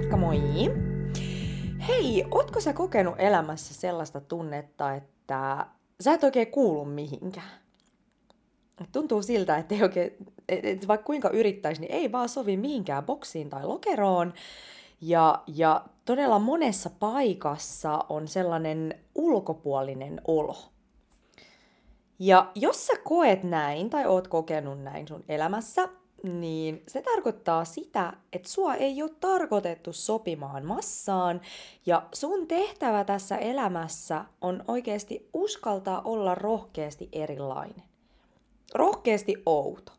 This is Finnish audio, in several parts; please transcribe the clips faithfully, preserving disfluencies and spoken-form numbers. Moikka moi! Hei, ootko sä kokenut elämässä sellaista tunnetta, että sä et oikein kuulu mihinkään? Tuntuu siltä, että ei oikein, et vaikka kuinka yrittäisi, niin ei vaan sovi mihinkään boksiin tai lokeroon. Ja, ja todella monessa paikassa on sellainen ulkopuolinen olo. Ja jos sä koet näin tai oot kokenut näin sun elämässä, niin se tarkoittaa sitä, että sua ei ole tarkoitettu sopimaan massaan ja sun tehtävä tässä elämässä on oikeasti uskaltaa olla rohkeasti erilainen. Rohkeasti outo.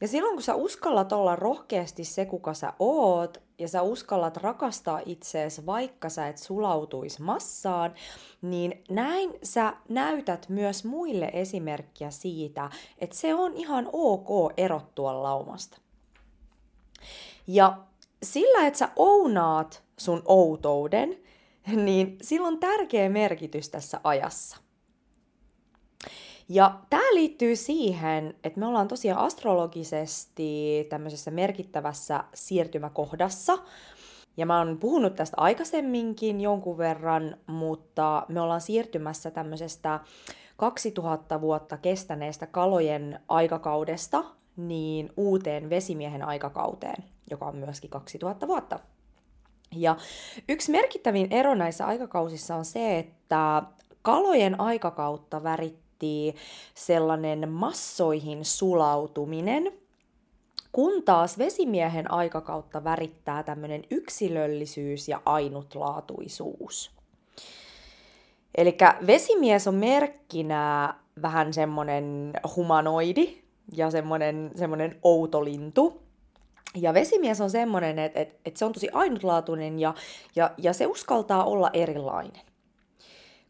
Ja silloin kun sä uskallat olla rohkeasti se, kuka sä oot, ja sä uskallat rakastaa itseäsi, vaikka sä et sulautuisi massaan, niin näin sä näytät myös muille esimerkkiä siitä, että se on ihan ok erottua laumasta. Ja sillä, että sä ounaat sun outouden, niin sillä on tärkeä merkitys tässä ajassa. Ja tämä liittyy siihen, että me ollaan tosiaan astrologisesti tämmöisessä merkittävässä siirtymäkohdassa. Ja mä oon puhunut tästä aikaisemminkin jonkun verran, mutta me ollaan siirtymässä tämmöisestä kaksituhatta vuotta kestäneestä kalojen aikakaudesta niin uuteen vesimiehen aikakauteen, joka on myöskin kaksituhatta vuotta. Ja yksi merkittävin ero näissä aikakausissa on se, että kalojen aikakautta värittää sellainen massoihin sulautuminen, kun taas vesimiehen aikakautta värittää tämmöinen yksilöllisyys ja ainutlaatuisuus. Elikkä vesimies on merkkinä vähän semmoinen humanoidi ja semmoinen, semmoinen outolintu. Ja vesimies on semmoinen, että et, et se on tosi ainutlaatuinen ja, ja, ja se uskaltaa olla erilainen.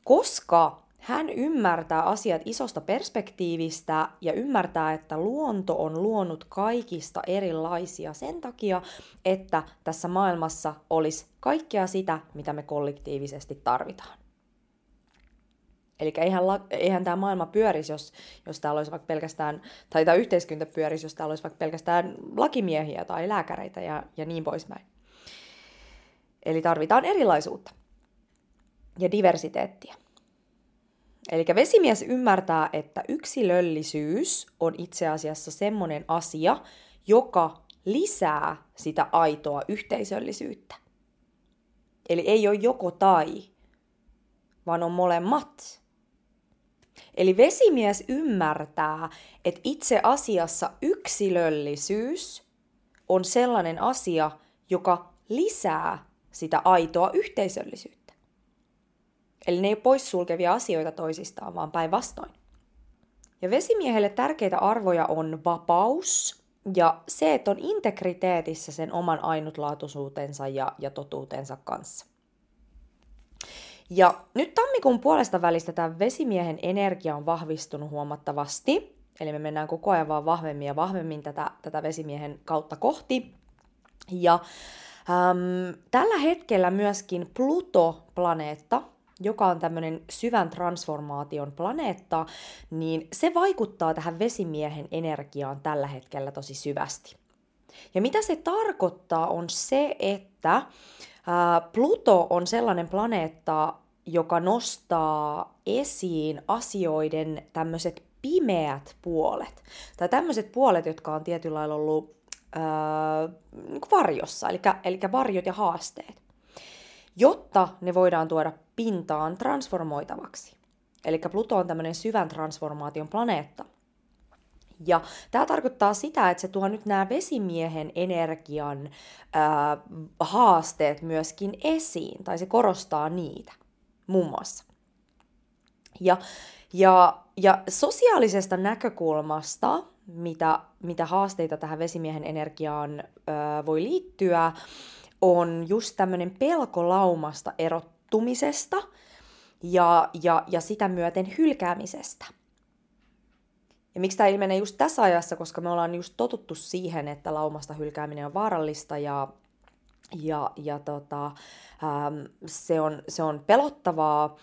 Koska hän ymmärtää asiat isosta perspektiivistä ja ymmärtää, että luonto on luonut kaikista erilaisia sen takia, että tässä maailmassa olisi kaikkea sitä, mitä me kollektiivisesti tarvitaan. Eli eihän, eihän tämä maailma pyörisi, jos, jos täällä olisi vaikka pelkästään, tai tämä yhteiskunta pyörisi, jos täällä olisi vaikka pelkästään lakimiehiä tai lääkäreitä ja, ja niin poispäin. Eli tarvitaan erilaisuutta ja diversiteettiä. Eli vesimies ymmärtää, että yksilöllisyys on itse asiassa semmoinen asia, joka lisää sitä aitoa yhteisöllisyyttä. Eli ei ole joko tai, vaan on molemmat. Eli vesimies ymmärtää, että itse asiassa yksilöllisyys on sellainen asia, joka lisää sitä aitoa yhteisöllisyyttä. Eli ne ei ole poissulkevia asioita toisistaan, vaan päinvastoin. Ja vesimiehelle tärkeitä arvoja on vapaus ja se, että on integriteetissä sen oman ainutlaatuisuutensa ja, ja totuutensa kanssa. Ja nyt tammikuun puolesta välistä tämä vesimiehen energia on vahvistunut huomattavasti. Eli me mennään koko ajan vaan vahvemmin ja vahvemmin tätä, tätä vesimiehen kautta kohti. Ja äm, tällä hetkellä myöskin Pluto-planeetta, joka on tämmöinen syvän transformaation planeetta, niin se vaikuttaa tähän vesimiehen energiaan tällä hetkellä tosi syvästi. Ja mitä se tarkoittaa on se, että Pluto on sellainen planeetta, joka nostaa esiin asioiden tämmöiset pimeät puolet. Tai tämmöiset puolet, jotka on tietyllä lailla ollut äh, varjossa, eli, eli varjot ja haasteet, jotta ne voidaan tuoda pintaan transformoitavaksi. Eli Pluto on tämmöinen syvän transformaation planeetta. Ja tämä tarkoittaa sitä, että se tuo nyt nämä vesimiehen energian ää, haasteet myöskin esiin, tai se korostaa niitä muun muassa. Ja, ja, ja sosiaalisesta näkökulmasta, mitä, mitä haasteita tähän vesimiehen energiaan ää, voi liittyä, on just tämmöinen pelko laumasta erottumisesta ja, ja, ja sitä myöten hylkäämisestä. Ja miksi tämä ilmenee just tässä ajassa, koska me ollaan just totuttu siihen, että laumasta hylkääminen on vaarallista ja, ja, ja tota, ähm, se on, se on pelottavaa.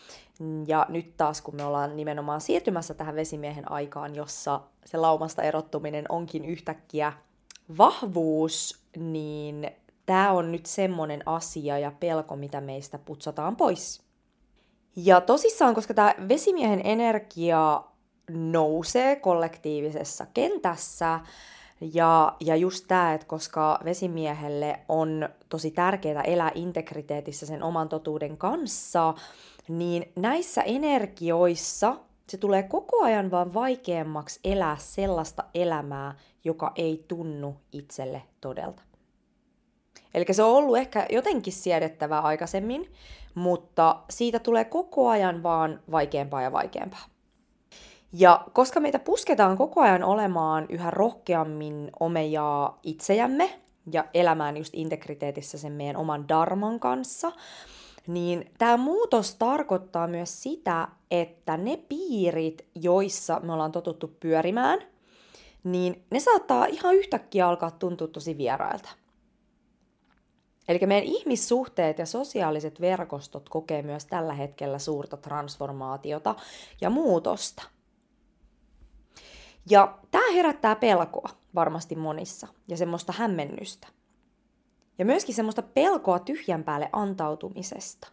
Ja nyt taas, kun me ollaan nimenomaan siirtymässä tähän vesimiehen aikaan, jossa se laumasta erottuminen onkin yhtäkkiä vahvuus, niin Tämä on nyt semmoinen asia ja pelko, mitä meistä putsataan pois. Ja tosissaan, koska tämä vesimiehen energia nousee kollektiivisessa kentässä, ja, ja just tämä, että koska vesimiehelle on tosi tärkeää elää integriteetissä sen oman totuuden kanssa, niin näissä energioissa se tulee koko ajan vaan vaikeammaksi elää sellaista elämää, joka ei tunnu itselle todelta. Eli se on ollut ehkä jotenkin siedettävää aikaisemmin, mutta siitä tulee koko ajan vaan vaikeampaa ja vaikeampaa. Ja koska meitä pusketaan koko ajan olemaan yhä rohkeammin omejaa itseämme ja elämään just integriteetissä sen meidän oman dharman kanssa, niin tämä muutos tarkoittaa myös sitä, että ne piirit, joissa me ollaan totuttu pyörimään, niin ne saattaa ihan yhtäkkiä alkaa tuntua tosi vierailta. Eli meidän ihmissuhteet ja sosiaaliset verkostot kokee myös tällä hetkellä suurta transformaatiota ja muutosta. Ja tämä herättää pelkoa varmasti monissa ja semmoista hämmennystä. Ja myöskin semmoista pelkoa tyhjän päälle antautumisesta.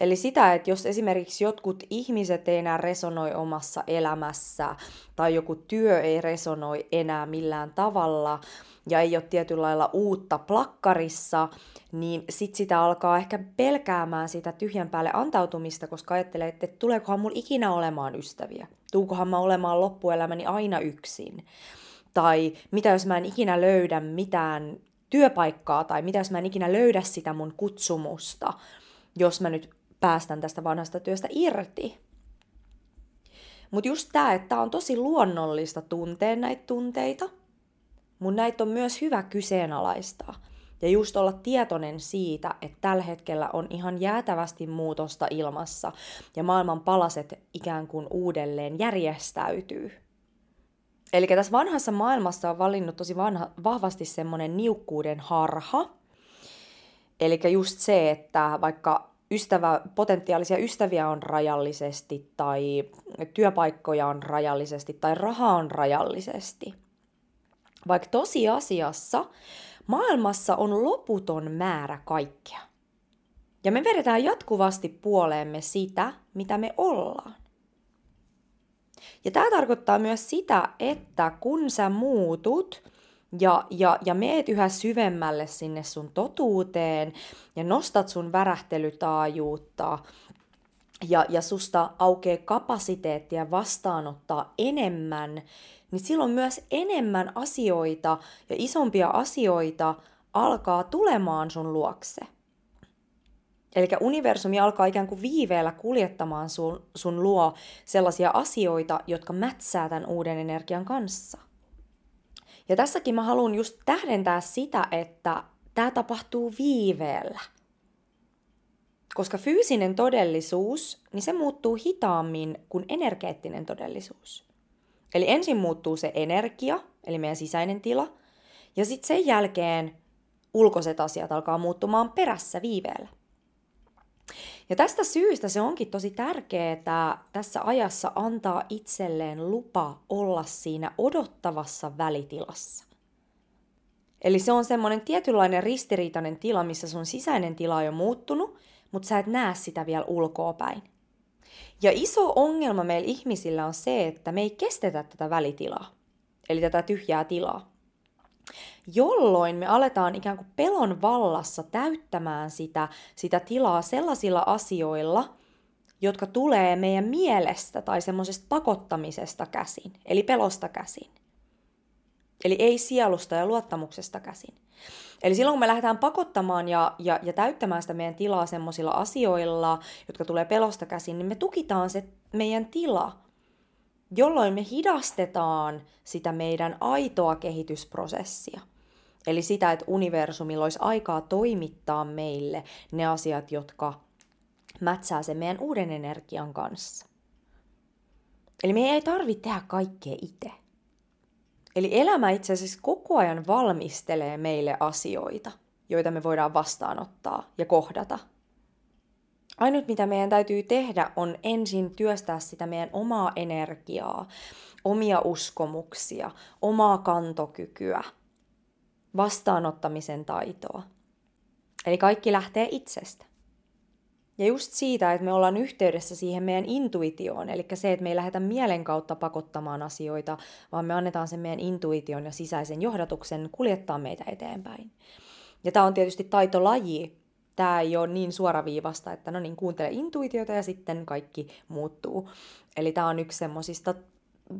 Eli sitä, että jos esimerkiksi jotkut ihmiset ei enää resonoi omassa elämässä tai joku työ ei resonoi enää millään tavalla ja ei ole tietyllä lailla uutta plakkarissa, niin sit sitä alkaa ehkä pelkäämään sitä tyhjän päälle antautumista, koska ajattelee, että tuleekohan mulla ikinä olemaan ystäviä, tuukohan mä olemaan loppuelämäni aina yksin. Tai mitä jos mä en ikinä löydä mitään työpaikkaa, tai mitä jos mä en ikinä löydä sitä mun kutsumusta, jos mä nyt päästän tästä vanhasta työstä irti. Mutta just tää, että tää on tosi luonnollista tuntea näitä tunteita, mun näitä on myös hyvä kyseenalaistaa. Ja just olla tietoinen siitä, että tällä hetkellä on ihan jäätävästi muutosta ilmassa, ja maailman palaset ikään kuin uudelleen järjestäytyy. Eli tässä vanhassa maailmassa on valinnut tosi vanha, vahvasti semmoinen niukkuuden harha. Eli just se, että vaikka ystävä, potentiaalisia ystäviä on rajallisesti, tai työpaikkoja on rajallisesti, tai rahaa on rajallisesti. Vaikka tosiasiassa maailmassa on loputon määrä kaikkea. Ja me vedetään jatkuvasti puoleemme sitä, mitä me ollaan. Ja tämä tarkoittaa myös sitä, että kun sä muutut ja, ja, ja meet yhä syvemmälle sinne sun totuuteen ja nostat sun värähtelytaajuutta ja, ja susta aukeaa kapasiteettia vastaanottaa enemmän, niin silloin myös enemmän asioita ja isompia asioita alkaa tulemaan sun luokse. Eli universumi alkaa ikään kuin viiveellä kuljettamaan sun, sun luo sellaisia asioita, jotka mätsää tämän uuden energian kanssa. Ja tässäkin mä haluan just tähdentää sitä, että tämä tapahtuu viiveellä. Koska fyysinen todellisuus, niin se muuttuu hitaammin kuin energeettinen todellisuus. Eli ensin muuttuu se energia, eli meidän sisäinen tila, ja sitten sen jälkeen ulkoiset asiat alkaa muuttumaan perässä viiveellä. Ja tästä syystä se onkin tosi tärkeää tässä ajassa antaa itselleen lupa olla siinä odottavassa välitilassa. Eli se on semmoinen tietynlainen ristiriitainen tila, missä sun sisäinen tila on jo muuttunut, mutta sä et näe sitä vielä ulkoa päin. Ja iso ongelma meillä ihmisillä on se, että me ei kestetä tätä välitilaa, eli tätä tyhjää tilaa. Jolloin me aletaan ikään kuin pelon vallassa täyttämään sitä, sitä tilaa sellaisilla asioilla, jotka tulee meidän mielestä tai semmoisesta pakottamisesta käsin, eli pelosta käsin. Eli ei sielusta ja luottamuksesta käsin. Eli silloin kun me lähdetään pakottamaan ja, ja, ja täyttämään sitä meidän tilaa semmoisilla asioilla, jotka tulee pelosta käsin, niin me tukitaan se meidän tila, jolloin me hidastetaan sitä meidän aitoa kehitysprosessia. Eli sitä, että universumilla olisi aikaa toimittaa meille ne asiat, jotka mätsää sen meidän uuden energian kanssa. Eli me ei tarvitse tehdä kaikkea itse. Eli elämä itse asiassa koko ajan valmistelee meille asioita, joita me voidaan vastaanottaa ja kohdata. Ainut mitä meidän täytyy tehdä on ensin työstää sitä meidän omaa energiaa, omia uskomuksia, omaa kantokykyä. vastaanottamisen taitoa. Eli kaikki lähtee itsestä. Ja just siitä, että me ollaan yhteydessä siihen meidän intuitioon, eli se, että me ei lähdetä mielen kautta pakottamaan asioita, vaan me annetaan sen meidän intuition ja sisäisen johdatuksen kuljettaa meitä eteenpäin. Ja tämä on tietysti taitolaji. Tämä ei ole niin suoraviivasta, että no niin, kuuntele intuitiota ja sitten kaikki muuttuu. Eli tämä on yksi semmoisista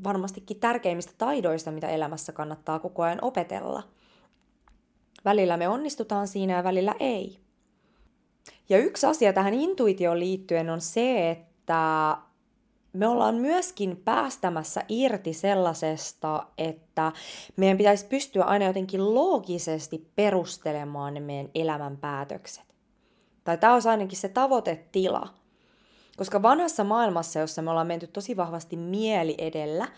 varmastikin tärkeimmistä taidoista, mitä elämässä kannattaa koko ajan opetella. Välillä me onnistutaan siinä ja välillä ei. Ja yksi asia tähän intuitioon liittyen on se, että me ollaan myöskin päästämässä irti sellaisesta, että meidän pitäisi pystyä aina jotenkin loogisesti perustelemaan ne meidän elämän päätökset. Tai tämä olisi ainakin se tavoitetila. Koska vanhassa maailmassa, jossa me ollaan menty tosi vahvasti mieli edellä,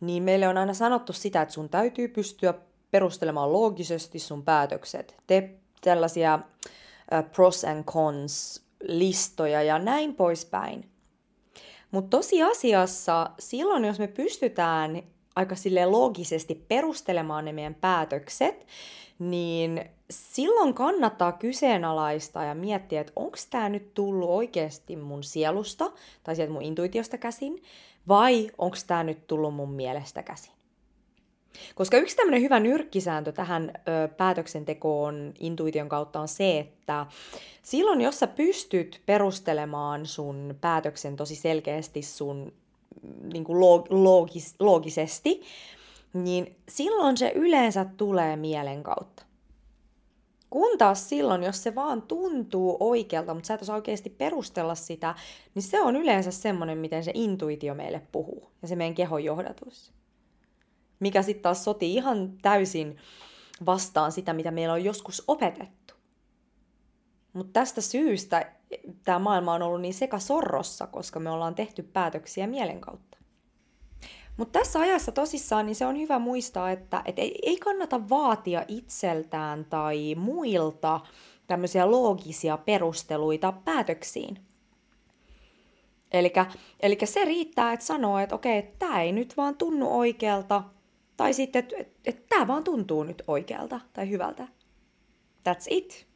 niin meille on aina sanottu sitä, että sun täytyy pystyä perustelemaan loogisesti sun päätökset. Tee tällaisia pros and cons listoja ja näin poispäin. Mutta tosiasiassa silloin, jos me pystytään aika silleen loogisesti perustelemaan ne meidän päätökset, niin silloin kannattaa kyseenalaistaa ja miettiä, että onko tämä nyt tullut oikeasti mun sielusta tai sieltä mun intuitiosta käsin, vai onko tämä nyt tullut mun mielestä käsin. Koska yksi tämmöinen hyvä nyrkkisääntö tähän ö, päätöksentekoon intuition kautta on se, että silloin, jos sä pystyt perustelemaan sun päätöksen tosi selkeästi sun niin kuin loog- loogis- loogisesti, niin silloin se yleensä tulee mielen kautta. Kun taas silloin, jos se vaan tuntuu oikealta, mutta sä et osaa oikeasti perustella sitä, niin se on yleensä semmoinen, miten se intuitio meille puhuu ja se meidän kehon johdatus. Mikä sitten taas sotii ihan täysin vastaan sitä, mitä meillä on joskus opetettu. Mutta tästä syystä tämä maailma on ollut niin sekasorrossa, koska me ollaan tehty päätöksiä mielen kautta. Mutta tässä ajassa tosissaan niin se on hyvä muistaa, että et ei, ei kannata vaatia itseltään tai muilta tämmöisiä loogisia perusteluita päätöksiin. Eli se riittää, että sanoo, että okei, okay, tämä ei nyt vaan tunnu oikealta. Tai sitten, että et, et tämä vaan tuntuu nyt oikealta tai hyvältä. That's it.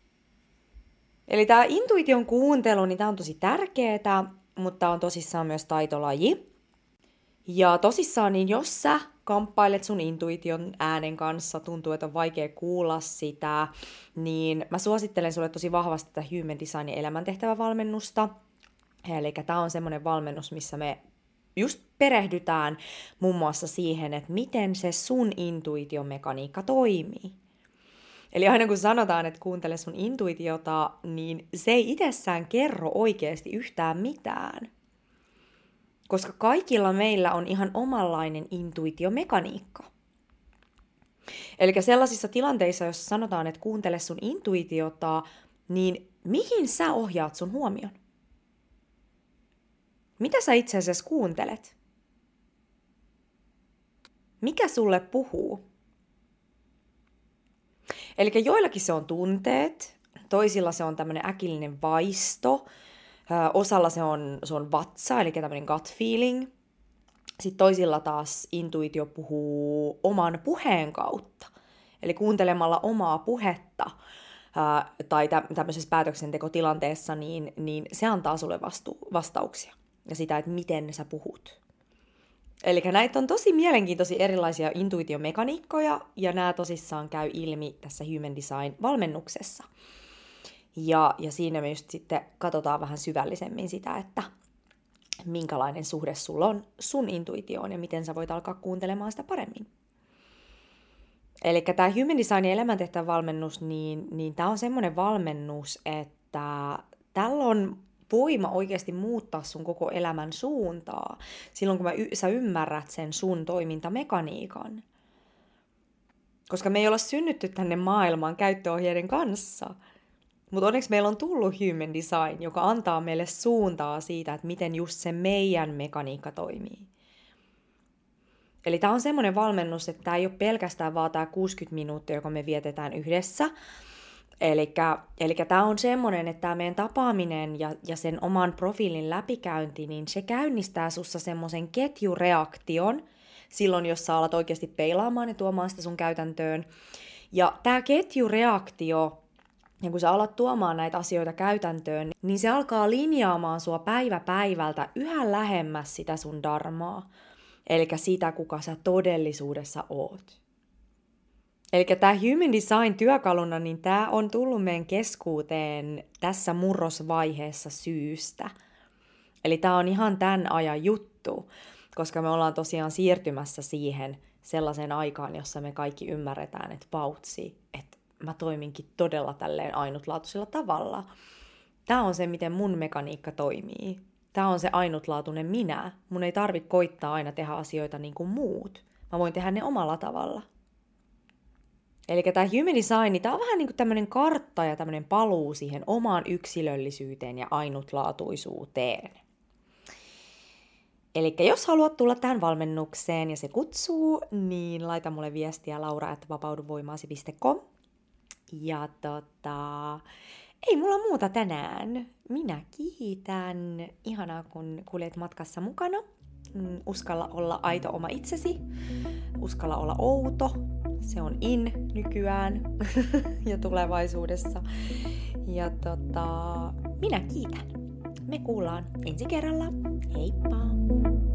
Eli tämä intuition kuuntelu, niin tämä on tosi tärkeää, mutta tämä on tosissaan myös taitolaji. Ja tosissaan, niin jos sä kamppailet sun intuition äänen kanssa, tuntuu, että on vaikea kuulla sitä, niin mä suosittelen sulle tosi vahvasti tätä Human Designin elämäntehtävävalmennusta. Eli tämä on semmoinen valmennus, missä me just perehdytään muun muassa siihen, että miten se sun intuitiomekaniikka toimii. Eli aina kun sanotaan, että kuuntele sun intuitiota, niin se ei itsessään kerro oikeasti yhtään mitään. Koska kaikilla meillä on ihan omanlainen intuitiomekaniikka. Eli sellaisissa tilanteissa, joissa sanotaan, että kuuntele sun intuitiota, niin mihin sä ohjaat sun huomion? Mitä sä itse asiassa kuuntelet? Mikä sulle puhuu? Eli joillakin se on tunteet, toisilla se on tämmöinen äkillinen vaisto, osalla se on, se on vatsa, eli tämmöinen gut feeling. Sitten toisilla taas intuitio puhuu oman puheen kautta, eli kuuntelemalla omaa puhetta. Tai tämmöisessä päätöksentekotilanteessa, niin, niin se antaa sulle vastu, vastauksia. Ja sitä, että miten sä puhut. Eli näitä on tosi mielenkiintoisia erilaisia intuitiomekaniikkoja, ja nämä tosissaan käy ilmi tässä Human Design-valmennuksessa. Ja, ja siinä me just sitten katsotaan vähän syvällisemmin sitä, että minkälainen suhde sulla on sun intuitioon, ja miten sä voit alkaa kuuntelemaan sitä paremmin. Eli tämä Human Design ja elämäntehtävävalmennus, niin, niin tämä on semmoinen valmennus, että tällä on voima oikeasti muuttaa sun koko elämän suuntaa, silloin kun mä y- sä ymmärrät sen sun toimintamekaniikan. Koska me ei olla synnytty tänne maailmaan käyttöohjeiden kanssa, mutta onneksi meillä on tullut Human Design, joka antaa meille suuntaa siitä, että miten just se meidän mekaniikka toimii. Eli tämä on semmoinen valmennus, että tämä ei ole pelkästään vaan tämä kuusikymmentä minuuttia, joka me vietetään yhdessä. Eli tämä on semmoinen, että tämä meidän tapaaminen ja, ja sen oman profiilin läpikäynti, niin se käynnistää sussa semmoisen ketjureaktion silloin, jos sä alat oikeasti peilaamaan ja tuomaan sitä sun käytäntöön. Ja tämä ketjureaktio, ja kun sä alat tuomaan näitä asioita käytäntöön, niin se alkaa linjaamaan sua päivä päivältä yhä lähemmäs sitä sun dharmaa. Eli sitä, kuka sä todellisuudessa oot. Eli tämä Human Design-työkaluna, niin tämä on tullut meidän keskuuteen tässä murrosvaiheessa syystä. Eli tämä on ihan tämän ajan juttu, koska me ollaan tosiaan siirtymässä siihen sellaiseen aikaan, jossa me kaikki ymmärretään, että pautsi, että mä toiminkin todella tälleen ainutlaatuisella tavalla. Tämä on se, miten mun mekaniikka toimii. Tämä on se ainutlaatuinen minä. Mun ei tarvitse koittaa aina tehdä asioita niin kuin muut. Mä voin tehdä ne omalla tavalla. Eli tämä Human Design, niin tämä on vähän niin kuin tämmöinen kartta ja tämmöinen paluu siihen omaan yksilöllisyyteen ja ainutlaatuisuuteen. Eli jos haluat tulla tähän valmennukseen ja se kutsuu, niin laita mulle viestiä laura at vapauduvoimaasi piste com. Ja tota, ei mulla muuta tänään. Minä kiitän. Ihanaa, kun kuljet matkassa mukana. Uskalla olla aito oma itsesi. Uskalla olla outo. Se on in nykyään ja tulevaisuudessa. Ja tota, minä kiitän. Me kuullaan ensi kerralla. Heippa!